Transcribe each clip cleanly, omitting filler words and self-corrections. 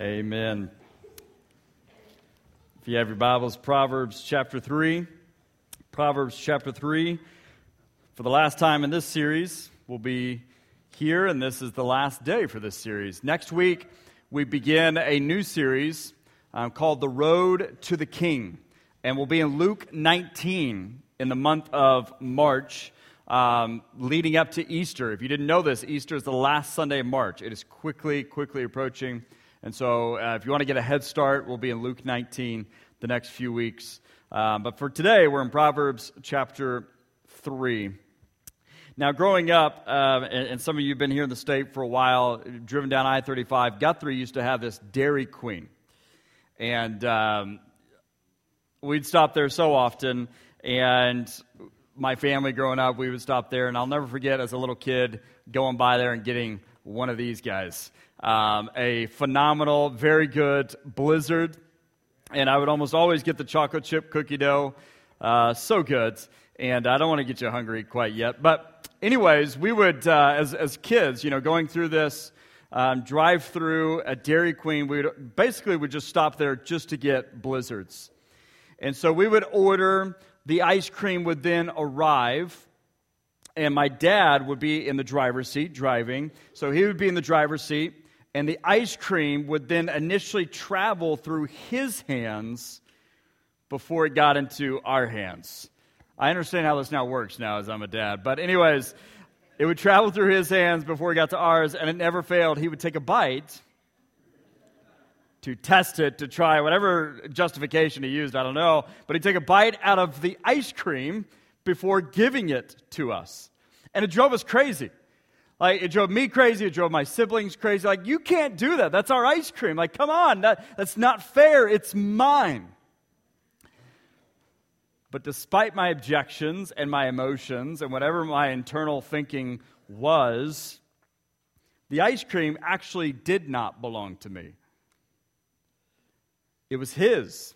Amen. If you have your Bibles, Proverbs chapter 3, for the last time in this series, we'll be here, and this is the last day for this series. Next week, we begin a new series called The Road to the King, and we'll be in Luke 19 in the month of March, leading up to Easter. If you didn't know this, Easter is the last Sunday of March. It is quickly approaching. And so if you want to get a head start, we'll be in Luke 19 the next few weeks. But for today, we're in Proverbs chapter 3. Now, growing up, and some of you have been here in the state for a while, driven down I-35, Guthrie used to have this Dairy Queen. And we'd stop there so often. And my family growing up, we would stop there. And I'll never forget as a little kid going by there and getting one of these guys. A phenomenal, very good Blizzard, and I would almost always get the chocolate chip cookie dough, so good, and I don't want to get you hungry quite yet, but anyways, we would, as kids, you know, going through this drive-through at Dairy Queen, we would basically would just stop there just to get Blizzards, and so we would order, the ice cream would then arrive. And my dad would be in the driver's seat driving. So he would be in the driver's seat, and the ice cream would then initially travel through his hands before it got into our hands. I understand how this now works now as I'm a dad. But anyways, it would travel through his hands before it got to ours, and it never failed. He would take a bite to test it, to try whatever justification he used, I don't know. But he'd take a bite out of the ice cream before giving it to us. And it drove us crazy. Like, it drove me crazy, it drove my siblings crazy. Like, you can't do that. That's our ice cream. Like, come on, that's not fair. It's mine. But despite my objections and my emotions and whatever my internal thinking was, the ice cream actually did not belong to me. It was his.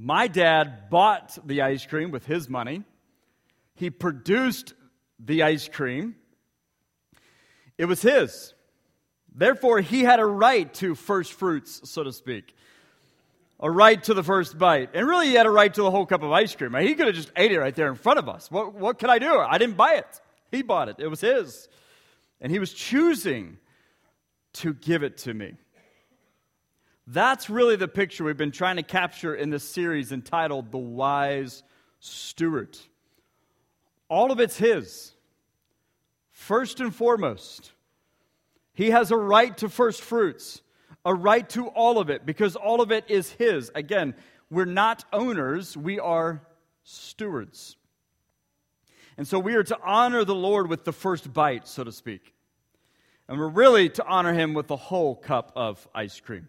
My dad bought the ice cream with his money. He produced the ice cream. It was his. Therefore, he had a right to first fruits, so to speak. A right to the first bite. And really, he had a right to the whole cup of ice cream. He could have just ate it right there in front of us. What could I do? I didn't buy it. He bought it. It was his. And he was choosing to give it to me. That's really the picture we've been trying to capture in this series entitled The Wise Steward. All of it's his. First and foremost, he has a right to first fruits, a right to all of it, because all of it is his. Again, we're not owners, we are stewards. And so we are to honor the Lord with the first bite, so to speak. And we're really to honor him with the whole cup of ice cream.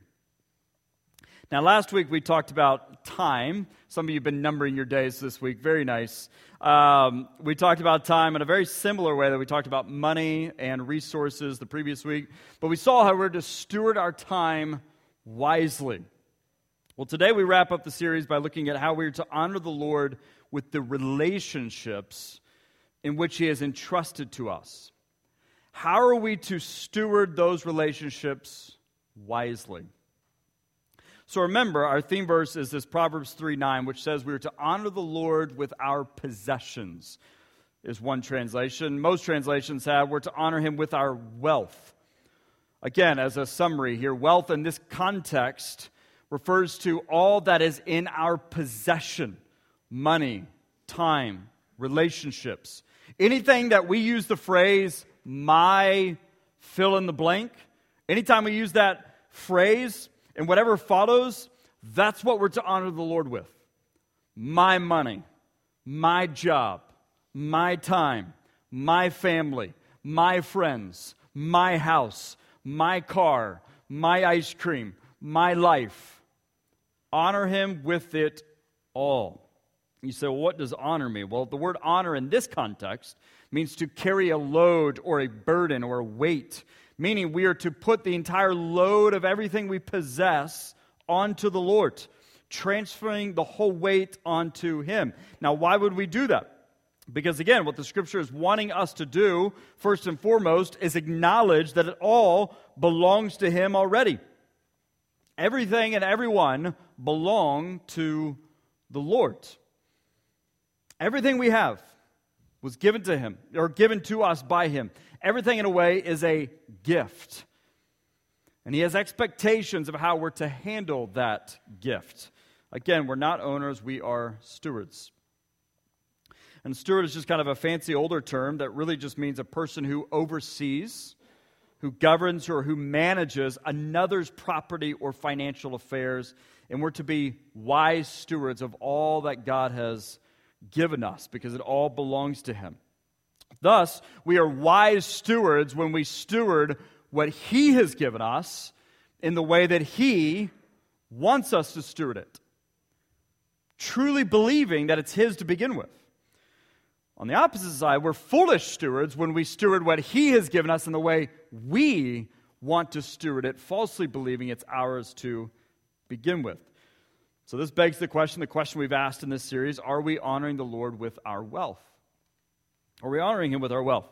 Now, last week we talked about time. Some of you have been numbering your days this week. Very nice. We talked about time in a very similar way that we talked about money and resources the previous week. But we saw how we're to steward our time wisely. Well, today we wrap up the series by looking at how we're to honor the Lord with the relationships in which he has entrusted to us. How are we to steward those relationships wisely? So remember, our theme verse is this Proverbs 3:9, which says we are to honor the Lord with our possessions, is one translation. Most translations have we're to honor him with our wealth. Again, as a summary here, wealth in this context refers to all that is in our possession, money, time, relationships. Anything that we use the phrase, my fill in the blank, anytime we use that phrase, and whatever follows, that's what we're to honor the Lord with. My money, my job, my time, my family, my friends, my house, my car, my ice cream, my life. Honor him with it all. You say, well, what does honor mean? Well, the word honor in this context means to carry a load or a burden or a weight. Meaning we are to put the entire load of everything we possess onto the Lord, transferring the whole weight onto him. Now, why would we do that? Because, again, what the Scripture is wanting us to do, first and foremost, is acknowledge that it all belongs to him already. Everything and everyone belong to the Lord. Everything we have was given to Him, or given to us by Him. Everything, in a way, is a gift. And He has expectations of how we're to handle that gift. Again, we're not owners, we are stewards. And steward is just kind of a fancy older term that really just means a person who oversees, who governs, or who manages another's property or financial affairs. And we're to be wise stewards of all that God has given us, because it all belongs to Him. Thus, we are wise stewards when we steward what He has given us in the way that He wants us to steward it, truly believing that it's His to begin with. On the opposite side, we're foolish stewards when we steward what He has given us in the way we want to steward it, falsely believing it's ours to begin with. So this begs the question we've asked in this series: are we honoring the Lord with our wealth? Are we honoring Him with our wealth?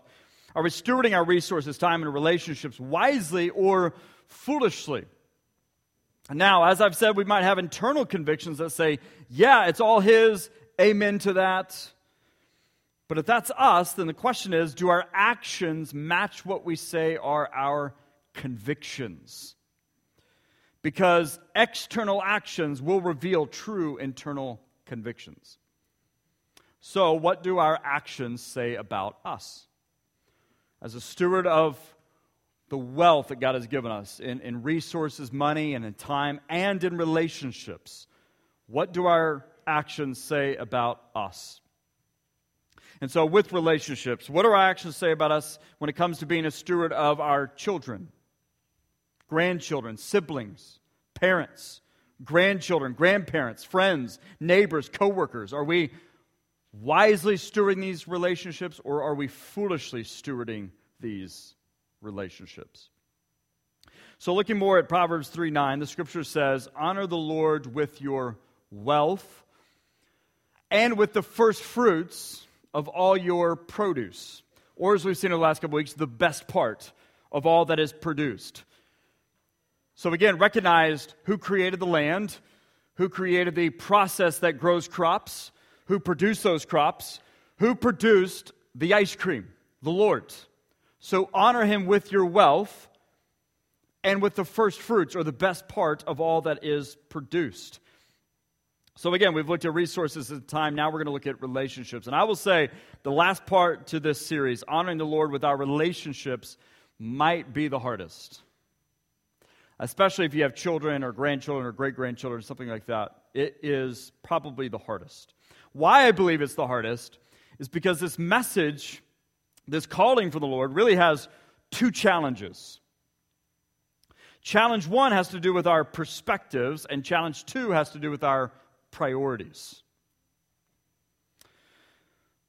Are we stewarding our resources, time, and relationships wisely or foolishly? Now, as I've said, we might have internal convictions that say, yeah, it's all His, amen to that. But if that's us, then the question is, do our actions match what we say are our convictions? Because external actions will reveal true internal convictions. So what do our actions say about us? As a steward of the wealth that God has given us in resources, money, and in time, and in relationships, what do our actions say about us? And so with relationships, what do our actions say about us when it comes to being a steward of our children, grandchildren, siblings, parents, grandchildren, grandparents, friends, neighbors, coworkers? Are we wisely stewarding these relationships, or are we foolishly stewarding these relationships? So looking more at Proverbs 3:9, the scripture says, "Honor the Lord with your wealth and with the first fruits of all your produce," or as we've seen in the last couple weeks, the best part of all that is produced. So again, recognized who created the land, who created the process that grows crops, who produced those crops, who produced the ice cream, the Lord. So honor Him with your wealth and with the first fruits, or the best part of all that is produced. So again, we've looked at resources and time. Now we're going to look at relationships. And I will say the last part to this series, honoring the Lord with our relationships, might be the hardest. Especially if you have children or grandchildren or great-grandchildren, something like that. It is probably the hardest. Why I believe it's the hardest is because this message, this calling from the Lord, really has two challenges. Challenge one has to do with our perspectives, and challenge two has to do with our priorities.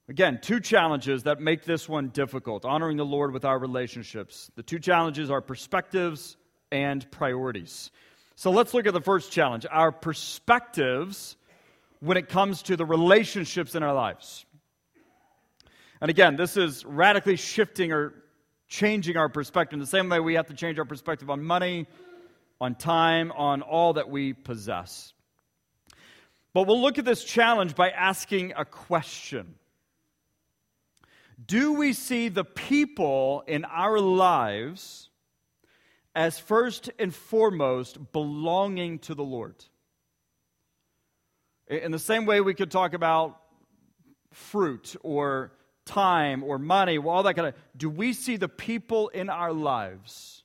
Again, two challenges that make this one difficult, honoring the Lord with our relationships. The two challenges are perspectives and priorities. So let's look at the first challenge, our perspectives when it comes to the relationships in our lives. And again, this is radically shifting or changing our perspective the same way we have to change our perspective on money, on time, on all that we possess. But we'll look at this challenge by asking a question. Do we see the people in our lives as first and foremost belonging to the Lord? In the same way we could talk about fruit or time or money, all that kind of, do we see the people in our lives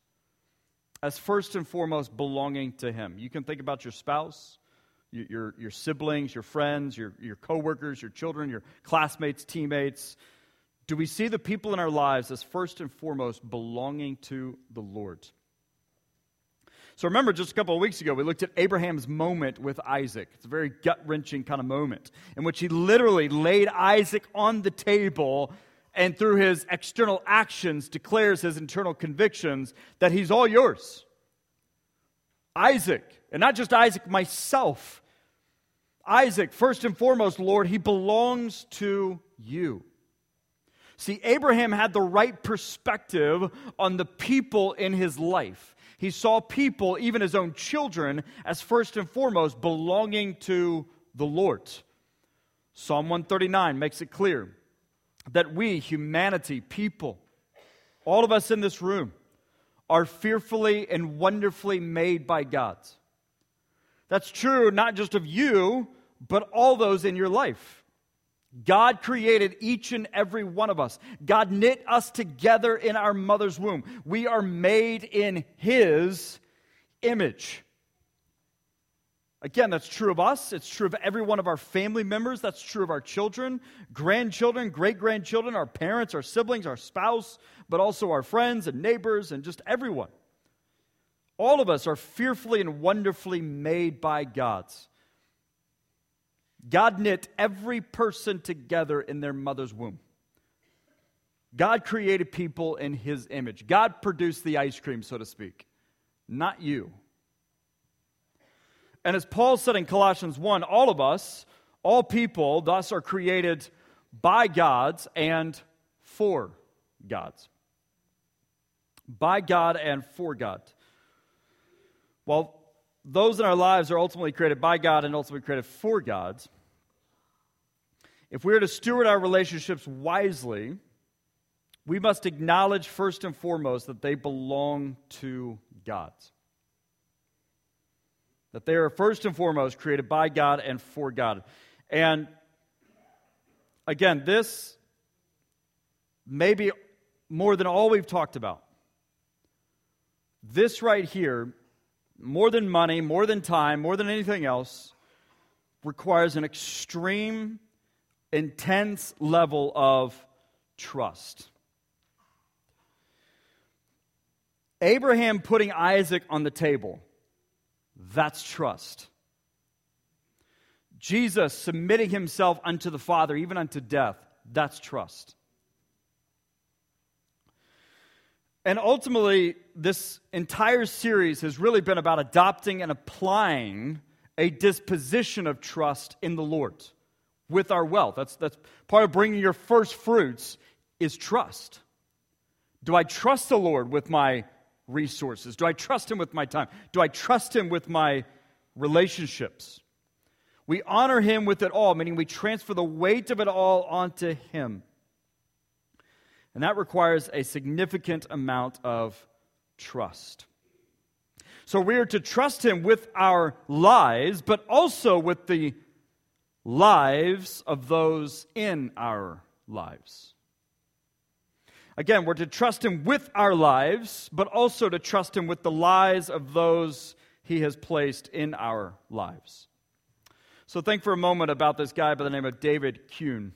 as first and foremost belonging to Him? You can think about your spouse, your siblings, your friends, your coworkers, your children, your classmates, teammates. Do we see the people in our lives as first and foremost belonging to the Lord? So remember, just a couple of weeks ago, we looked at Abraham's moment with Isaac. It's a very gut-wrenching kind of moment in which he literally laid Isaac on the table and through his external actions declares his internal convictions that he's all yours. Isaac, and not just Isaac, myself. Isaac, first and foremost, Lord, he belongs to you. See, Abraham had the right perspective on the people in his life. He saw people, even his own children, as first and foremost belonging to the Lord. Psalm 139 makes it clear that we, humanity, people, all of us in this room, are fearfully and wonderfully made by God. That's true not just of you, but all those in your life. God created each and every one of us. God knit us together in our mother's womb. We are made in His image. Again, that's true of us. It's true of every one of our family members. That's true of our children, grandchildren, great-grandchildren, our parents, our siblings, our spouse, but also our friends and neighbors and just everyone. All of us are fearfully and wonderfully made by God. God knit every person together in their mother's womb. God created people in His image. God produced the ice cream, so to speak, not you. And as Paul said in Colossians 1, all of us, all people, thus are created by God and for God. By God and for God. While those in our lives are ultimately created by God and ultimately created for God, if we are to steward our relationships wisely, we must acknowledge first and foremost that they belong to God. That they are first and foremost created by God and for God. And again, this may be more than all we've talked about. This right here, more than money, more than time, more than anything else, requires an extreme, intense level of trust. Abraham putting Isaac on the table, that's trust. Jesus submitting Himself unto the Father, even unto death, that's trust. And ultimately, this entire series has really been about adopting and applying a disposition of trust in the Lord with our wealth. That's part of bringing your first fruits is trust. Do I trust the Lord with my resources? Do I trust Him with my time? Do I trust Him with my relationships? We honor Him with it all, meaning we transfer the weight of it all onto Him. And that requires a significant amount of trust. So we are to trust Him with our lives, but also with the lives of those in our lives. Again, we're to trust Him with our lives, but also to trust Him with the lives of those He has placed in our lives. So think for a moment about this guy by the name of David Kuhn.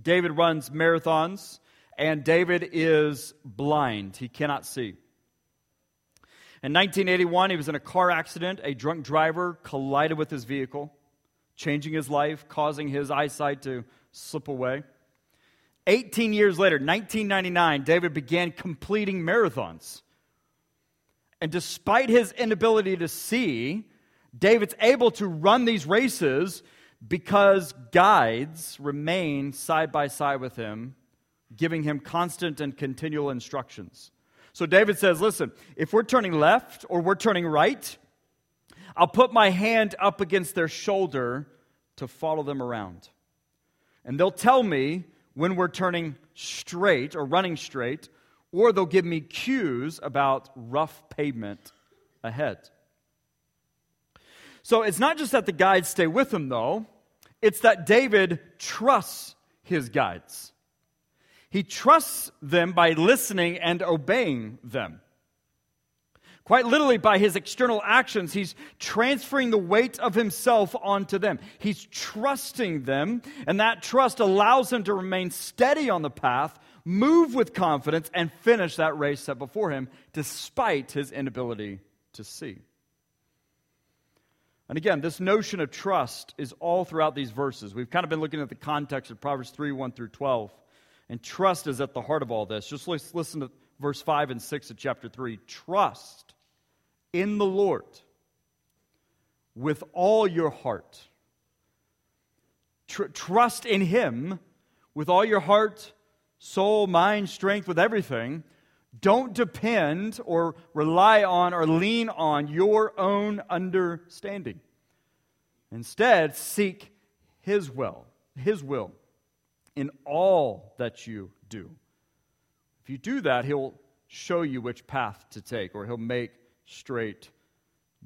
David runs marathons. And David is blind. He cannot see. In 1981, he was in a car accident. A drunk driver collided with his vehicle, changing his life, causing his eyesight to slip away. 18 years later, 1999, David began completing marathons. And despite his inability to see, David's able to run these races because guides remain side by side with him, giving him constant and continual instructions. So David says, listen, if we're turning left or we're turning right, I'll put my hand up against their shoulder to follow them around. And they'll tell me when we're turning straight or running straight, or they'll give me cues about rough pavement ahead. So it's not just that the guides stay with him, though. It's that David trusts his guides. He trusts them by listening and obeying them. Quite literally, by his external actions, he's transferring the weight of himself onto them. He's trusting them, and that trust allows him to remain steady on the path, move with confidence, and finish that race set before him, despite his inability to see. And again, this notion of trust is all throughout these verses. We've kind of been looking at the context of Proverbs 3, 1 through 12. And trust is at the heart of all this. Just listen to verse 5 and 6 of chapter 3. Trust in the Lord with all your heart. Trust in Him with all your heart, soul, mind, strength, with everything. Don't depend or rely on or lean on your own understanding. Instead, seek His will in all that you do. If you do that, He'll show you which path to take, or He'll make straight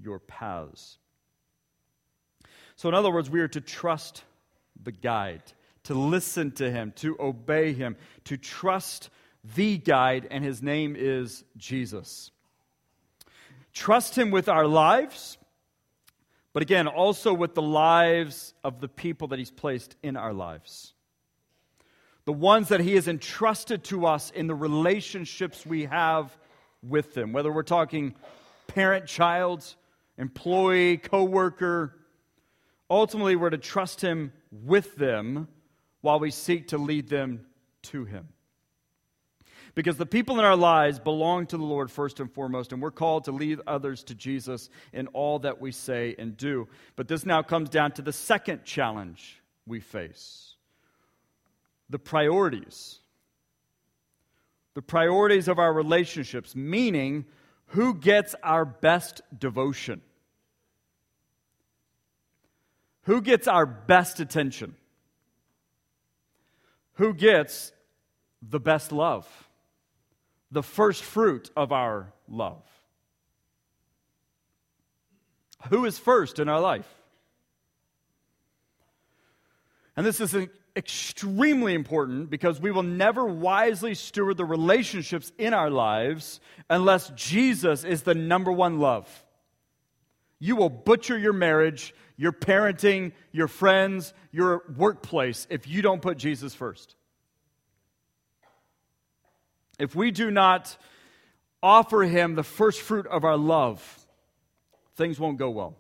your paths. So in other words, we are to trust the guide, to listen to Him, to obey Him, to trust the guide, and His name is Jesus. Trust Him with our lives, but again, also with the lives of the people that He's placed in our lives. The ones that He has entrusted to us in the relationships we have with them, whether we're talking parent, child, employee, coworker. Ultimately, we're to trust Him with them while we seek to lead them to Him. Because the people in our lives belong to the Lord first and foremost, and we're called to lead others to Jesus in all that we say and do. But this now comes down to the second challenge we face. The priorities. The priorities of our relationships, meaning who gets our best devotion? Who gets our best attention? Who gets the best love? The first fruit of our love. Who is first in our life? And this is extremely important because we will never wisely steward the relationships in our lives unless Jesus is the number one love. You will butcher your marriage, your parenting, your friends, your workplace if you don't put Jesus first. If we do not offer Him the first fruit of our love, things won't go well.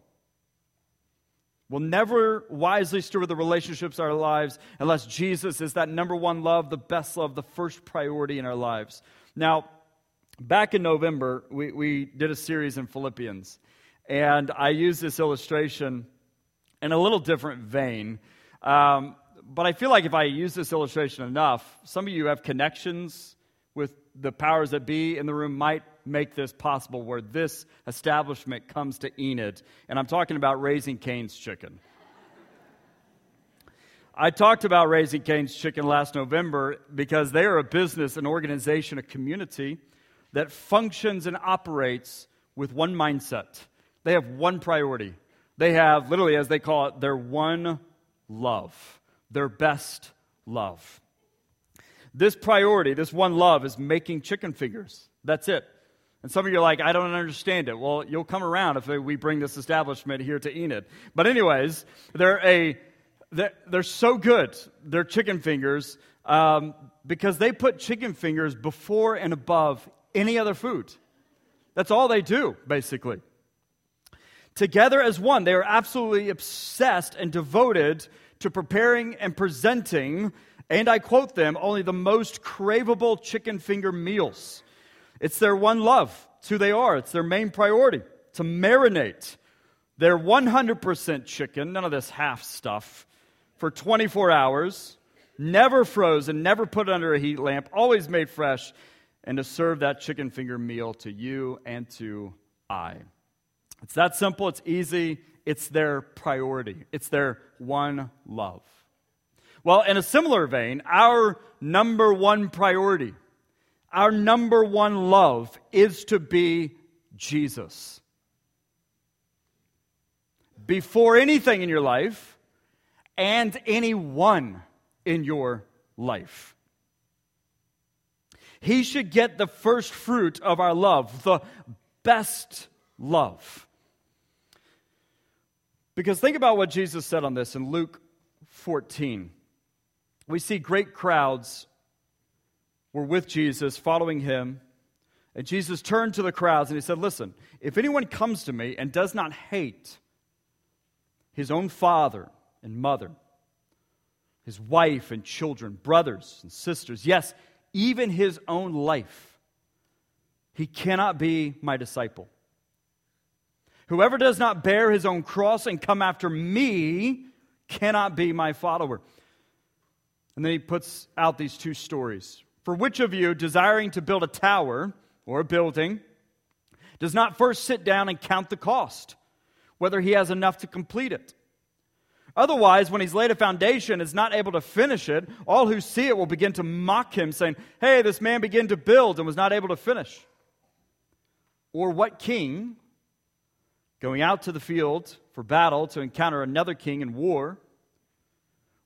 We'll never wisely steward the relationships of our lives unless Jesus is that number one love, the best love, the first priority in our lives. Now, back in November, we did a series in Philippians, and I used this illustration in a little different vein. But I feel like if I use this illustration enough, some of you have connections with the powers that be in the room might make this possible, where this establishment comes to Enid. And I'm talking about Raising Cane's Chicken. I talked about Raising Cane's Chicken last November because they are a business, an organization, a community that functions and operates with one mindset. They have one priority. They have, literally as they call it, their one love, their best love. This priority, this one love, is making chicken fingers. That's it. And some of you are like, I don't understand it. Well, you'll come around if we bring this establishment here to Enid. But anyways, they're so good, their chicken fingers, because they put chicken fingers before and above any other food. That's all they do, basically. Together as one, they are absolutely obsessed and devoted to preparing and presenting, and I quote them, only the most craveable chicken finger meals. It's their one love. It's who they are. It's their main priority to marinate their 100% chicken, none of this half stuff, for 24 hours, never frozen, never put under a heat lamp, always made fresh, and to serve that chicken finger meal to you and to I. It's that simple. It's easy. It's their priority. It's their one love. Well, in a similar vein, our number one priority, our number one love is to be Jesus. Before anything in your life and anyone in your life. He should get the first fruit of our love, the best love. Because think about what Jesus said on this in Luke 14. We see great crowds were with Jesus, following Him. And Jesus turned to the crowds and He said, listen, if anyone comes to me and does not hate his own father and mother, his wife and children, brothers and sisters, yes, even his own life, he cannot be my disciple. Whoever does not bear his own cross and come after me cannot be my follower. And then He puts out these two stories. For which of you, desiring to build a tower, or a building does not first sit down and count the cost, whether he has enough to complete it. Otherwise, when he's laid a foundation and is not able to finish it, all who see it will begin to mock him, saying, "Hey, this man began to build and was not able to finish." Or what king, going out to the field for battle to encounter another king in war,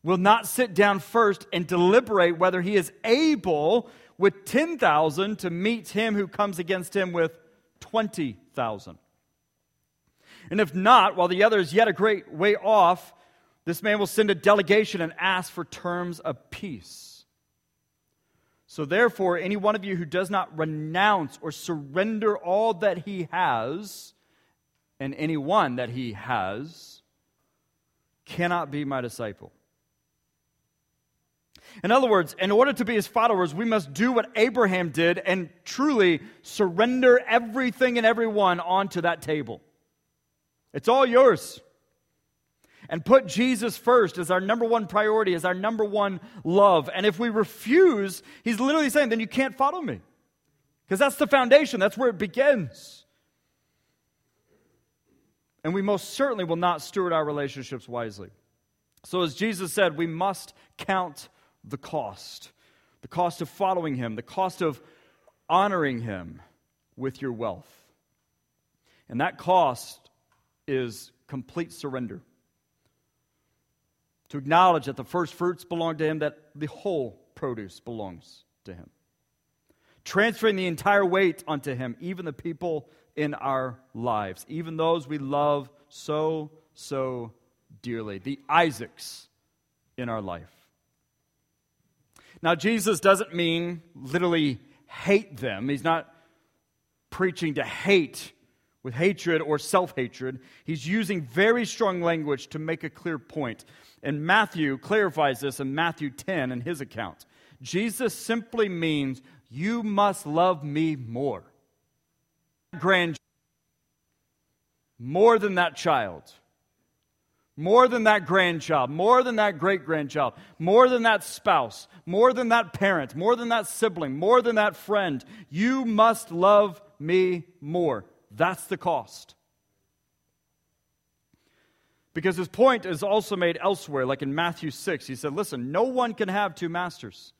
will not sit down first and deliberate whether he is able with 10,000 to meet him who comes against him with 20,000? And if not, while the other is yet a great way off, this man will send a delegation and ask for terms of peace. So therefore, any one of you who does not renounce or surrender all that he has, and any one that he has, cannot be my disciple. In other words, in order to be his followers, we must do what Abraham did and truly surrender everything and everyone onto that table. It's all yours. And put Jesus first as our number one priority, as our number one love. And if we refuse, he's literally saying, then you can't follow me. Because that's the foundation. That's where it begins. And we most certainly will not steward our relationships wisely. So as Jesus said, we must count the cost of following him, the cost of honoring him with your wealth. And that cost is complete surrender. To acknowledge that the first fruits belong to him, that the whole produce belongs to him. Transferring the entire weight onto him, even the people in our lives, even those we love so, so dearly, the Isaacs in our life. Now, Jesus doesn't mean literally hate them. He's not preaching to hate with hatred or self-hatred. He's using very strong language to make a clear point. And Matthew clarifies this in Matthew 10 in his account. Jesus simply means, you must love me more. More than that child. More than that grandchild. More than that great-grandchild. More than that spouse. More than that parent. More than that sibling. More than that friend. You must love me more. That's the cost. Because his point is also made elsewhere, like in Matthew 6. He said, listen, no one can have two masters.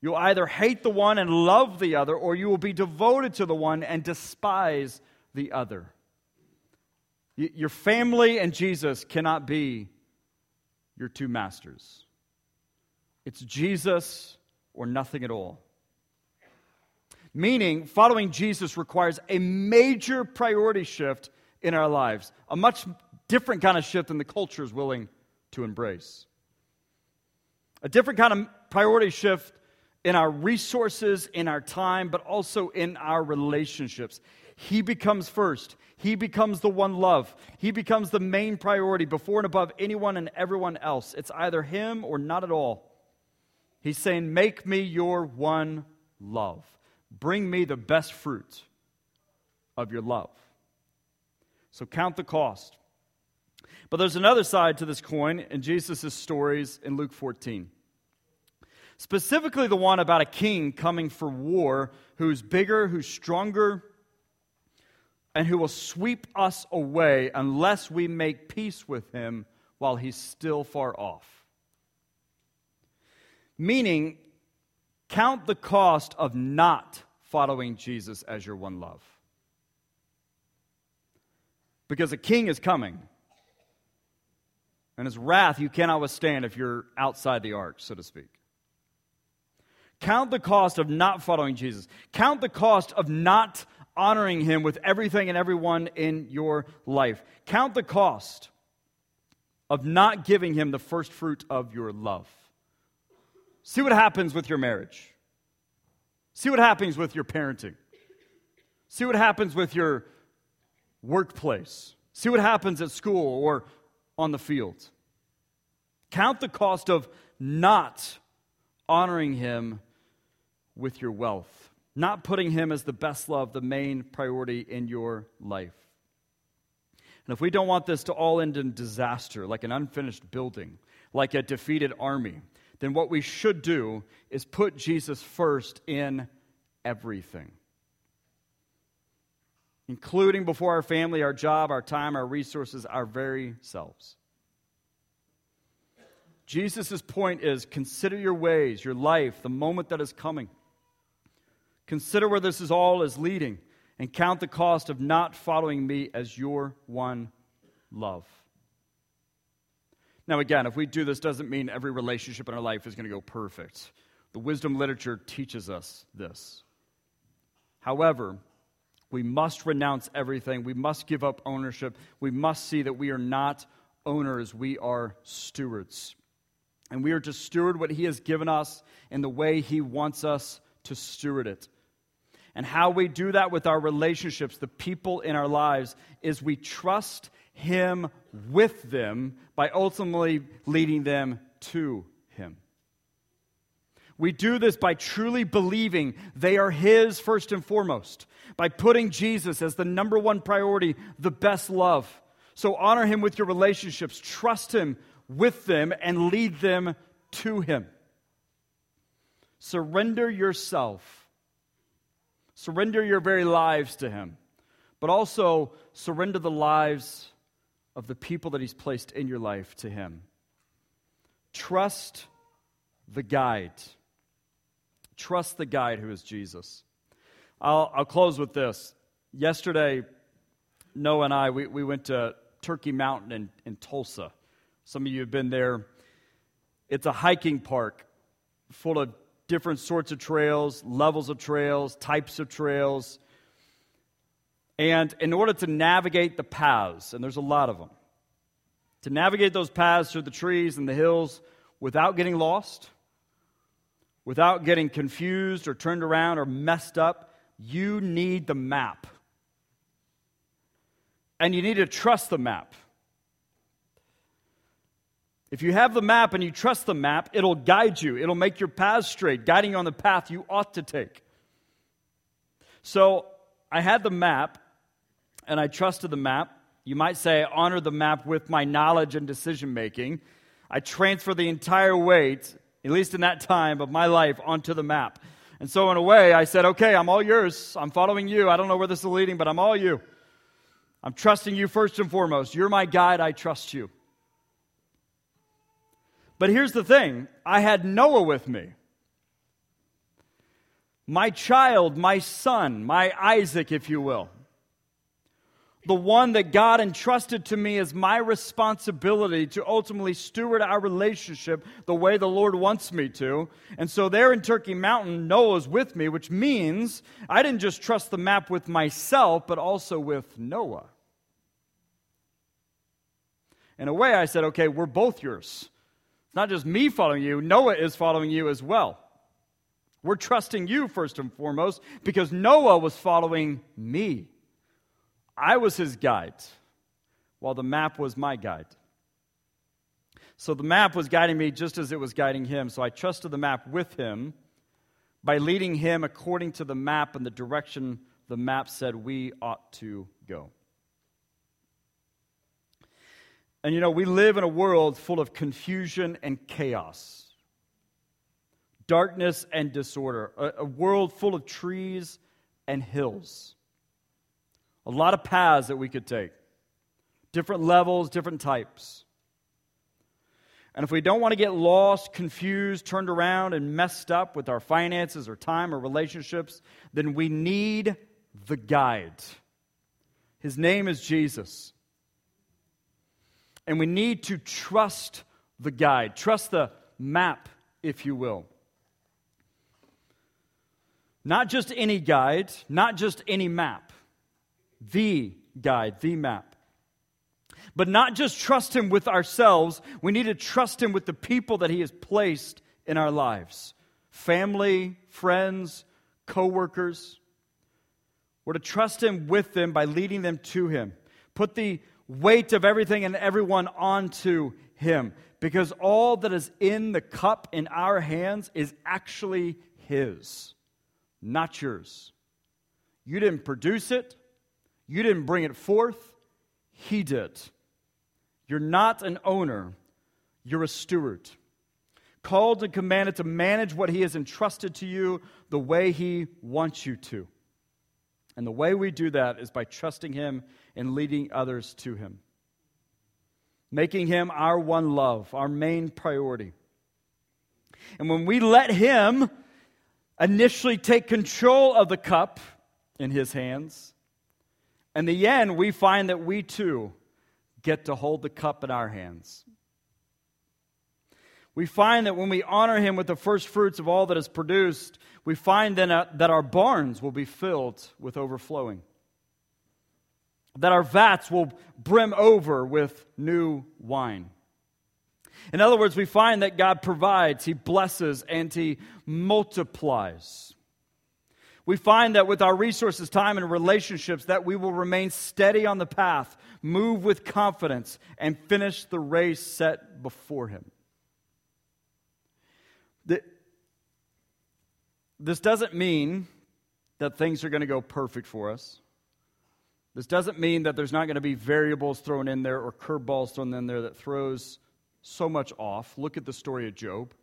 You'll either hate the one and love the other, or you will be devoted to the one and despise the other. Your family and Jesus cannot be your two masters. It's Jesus or nothing at all. Meaning, following Jesus requires a major priority shift in our lives, a much different kind of shift than the culture is willing to embrace. A different kind of priority shift in our resources, in our time, but also in our relationships. He becomes first. He becomes the one love. He becomes the main priority before and above anyone and everyone else. It's either him or not at all. He's saying, make me your one love. Bring me the best fruit of your love. So count the cost. But there's another side to this coin in Jesus' stories in Luke 14. Specifically the one about a king coming for war who's bigger, who's stronger, and who will sweep us away unless we make peace with him while he's still far off. Meaning, count the cost of not following Jesus as your one love. Because a king is coming. And his wrath you cannot withstand if you're outside the ark, so to speak. Count the cost of not following Jesus. Count the cost of not honoring him with everything and everyone in your life. Count the cost of not giving him the first fruit of your love. See what happens with your marriage. See what happens with your parenting. See what happens with your workplace. See what happens at school or on the field. Count the cost of not honoring him with your wealth. Not putting him as the best love, the main priority in your life. And if we don't want this to all end in disaster, like an unfinished building, like a defeated army, then what we should do is put Jesus first in everything. including before our family, our job, our time, our resources, our very selves. Jesus' point is, consider your ways, your life, the moment that is coming. Consider where this is all is leading, and count the cost of not following me as your one love. Now again, if we do this, doesn't mean every relationship in our life is going to go perfect. The wisdom literature teaches us this. However, we must renounce everything. We must give up ownership. We must see that we are not owners. We are stewards. And we are to steward what he has given us in the way he wants us to steward it. And how we do that with our relationships, the people in our lives, is we trust him with them by ultimately leading them to him. We do this by truly believing they are his first and foremost, by putting Jesus as the number one priority, the best love. So honor him with your relationships, trust him with them, and lead them to him. Surrender yourself. Surrender your very lives to him, but also surrender the lives of the people that he's placed in your life to him. Trust the guide. Trust the guide who is Jesus. I'll close with this. Yesterday, Noah and I, we went to Turkey Mountain in Tulsa. Some of you have been there. It's a hiking park full of different sorts of trails, levels of trails, types of trails. And in order to navigate the paths, and there's a lot of them, to navigate those paths through the trees and the hills without getting lost, without getting confused or turned around or messed up, you need the map. And you need to trust the map. If you have the map and you trust the map, it'll guide you. It'll make your path straight, guiding you on the path you ought to take. So I had the map, and I trusted the map. You might say I honor the map with my knowledge and decision-making. I transfer the entire weight, at least in that time, of my life onto the map. And so in a way, I said, okay, I'm all yours. I'm following you. I don't know where this is leading, but I'm all you. I'm trusting you first and foremost. You're my guide. I trust you. But here's the thing, I had Noah with me. My child, my son, my Isaac, if you will. The one that God entrusted to me as my responsibility to ultimately steward our relationship the way the Lord wants me to. And so there in Turkey Mountain, Noah's with me, which means I didn't just trust the map with myself, but also with Noah. In a way, I said, okay, we're both yours. Not just me following you, Noah is following you as well. We're trusting you first and foremost because Noah was following me. I was his guide, while the map was my guide. So the map was guiding me just as it was guiding him, so I trusted the map with him by leading him according to the map and the direction the map said we ought to go. And you know, we live in a world full of confusion and chaos, darkness and disorder, a world full of trees and hills, a lot of paths that we could take, different levels, different types. And if we don't want to get lost, confused, turned around, and messed up with our finances or time or relationships, then we need the guide. His name is Jesus. And we need to trust the guide, trust the map, if you will. Not just any guide, not just any map. The guide, the map. But not just trust him with ourselves, we need to trust him with the people that he has placed in our lives. Family, friends, co-workers. We're to trust him with them by leading them to him. Put the weight of everything and everyone onto him, because all that is in the cup in our hands is actually his, not yours. You didn't produce it. You didn't bring it forth. He did. You're not an owner. You're a steward, called and commanded to manage what he has entrusted to you the way he wants you to. And the way we do that is by trusting Him and leading others to Him. Making Him our one love, our main priority. And when we let Him initially take control of the cup in His hands, in the end, we find that we too get to hold the cup in our hands. We find that when we honor Him with the first fruits of all that is produced, we find then that our barns will be filled with overflowing, that our vats will brim over with new wine. In other words, we find that God provides, He blesses, and He multiplies. We find that with our resources, time, and relationships, that we will remain steady on the path, move with confidence, and finish the race set before Him. This doesn't mean that things are going to go perfect for us. This doesn't mean that there's not going to be variables thrown in there or curveballs thrown in there that throws so much off. Look at the story of Job.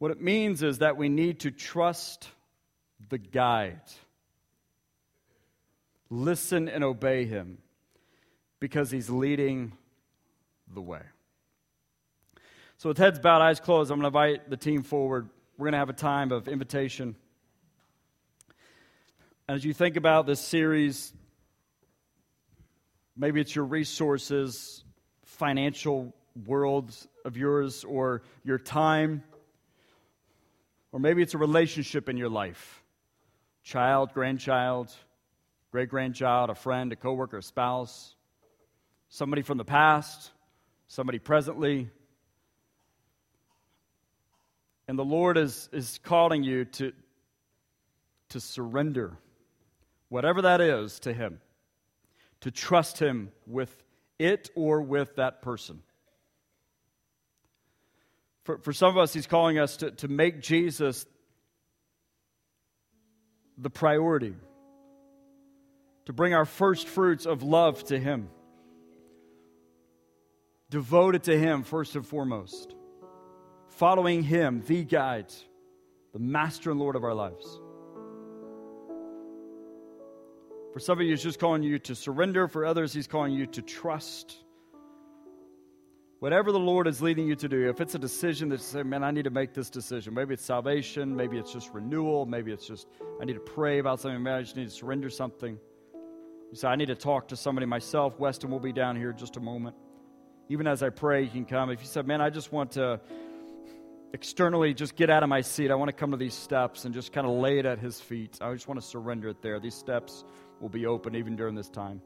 What it means is that we need to trust the guide. Listen and obey Him because He's leading the way. So with heads bowed, eyes closed, I'm going to invite the team forward. We're going to have a time of invitation. As you think about this series, maybe it's your resources, financial world of yours, or your time, or maybe it's a relationship in your life, child, grandchild, great-grandchild, a friend, a coworker, a spouse, somebody from the past, somebody presently. And the Lord is calling you to surrender whatever that is to Him, to trust Him with it or with that person. For some of us, He's calling us to make Jesus the priority, to bring our first fruits of love to Him, devoted to Him first and foremost, following Him, the guide, the master and Lord of our lives. For some of you, He's just calling you to surrender. For others, He's calling you to trust. Whatever the Lord is leading you to do, if it's a decision that you say, man, I need to make this decision. Maybe it's salvation. Maybe it's just renewal. Maybe it's just I need to pray about something. Maybe I just need to surrender something. You say, I need to talk to somebody myself. Weston will be down here in just a moment. Even as I pray, you can come. If you say, man, I just want to externally just get out of my seat. I want to come to these steps and just kind of lay it at His feet. I just want to surrender it there. These steps will be open even during this time.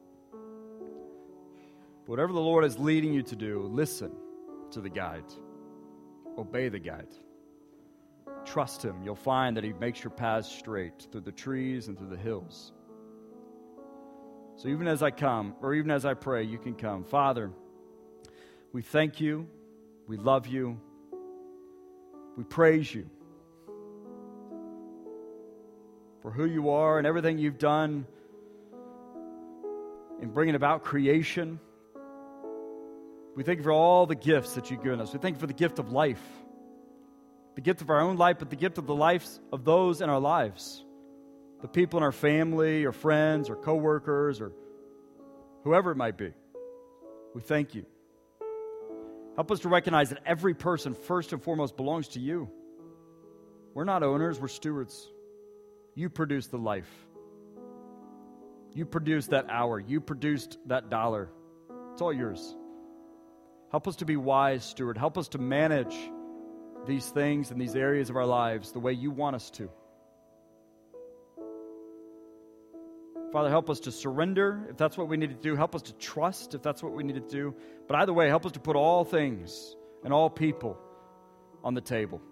Whatever the Lord is leading you to do, listen to the guide. Obey the guide. Trust Him. You'll find that He makes your paths straight through the trees and through the hills. So even as I come, or even as I pray, you can come. Father, we thank You. We love You. We praise You for who You are and everything You've done in bringing about creation. We thank You for all the gifts that You've given us. We thank You for the gift of life, the gift of our own life, but the gift of the lives of those in our lives, the people in our family or friends or coworkers or whoever it might be. We thank You. Help us to recognize that every person, first and foremost, belongs to You. We're not owners, we're stewards. You produce the life. You produced that hour. You produced that dollar. It's all Yours. Help us to be wise, steward. Help us to manage these things and these areas of our lives the way You want us to. Father, help us to surrender if that's what we need to do. Help us to trust if that's what we need to do. But either way, help us to put all things and all people on the table.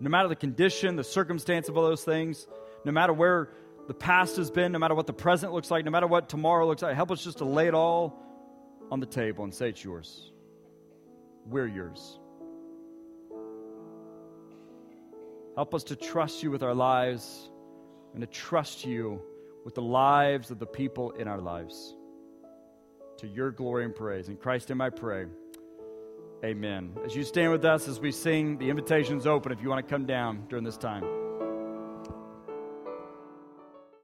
No matter the condition, the circumstance of all those things, no matter where the past has been, no matter what the present looks like, no matter what tomorrow looks like, help us just to lay it all on the table and say it's Yours. We're Yours. Help us to trust You with our lives and to trust You with the lives of the people in our lives. To Your glory and praise. In Christ's name I pray. Amen. As you stand with us as we sing, the invitation's open if you want to come down during this time.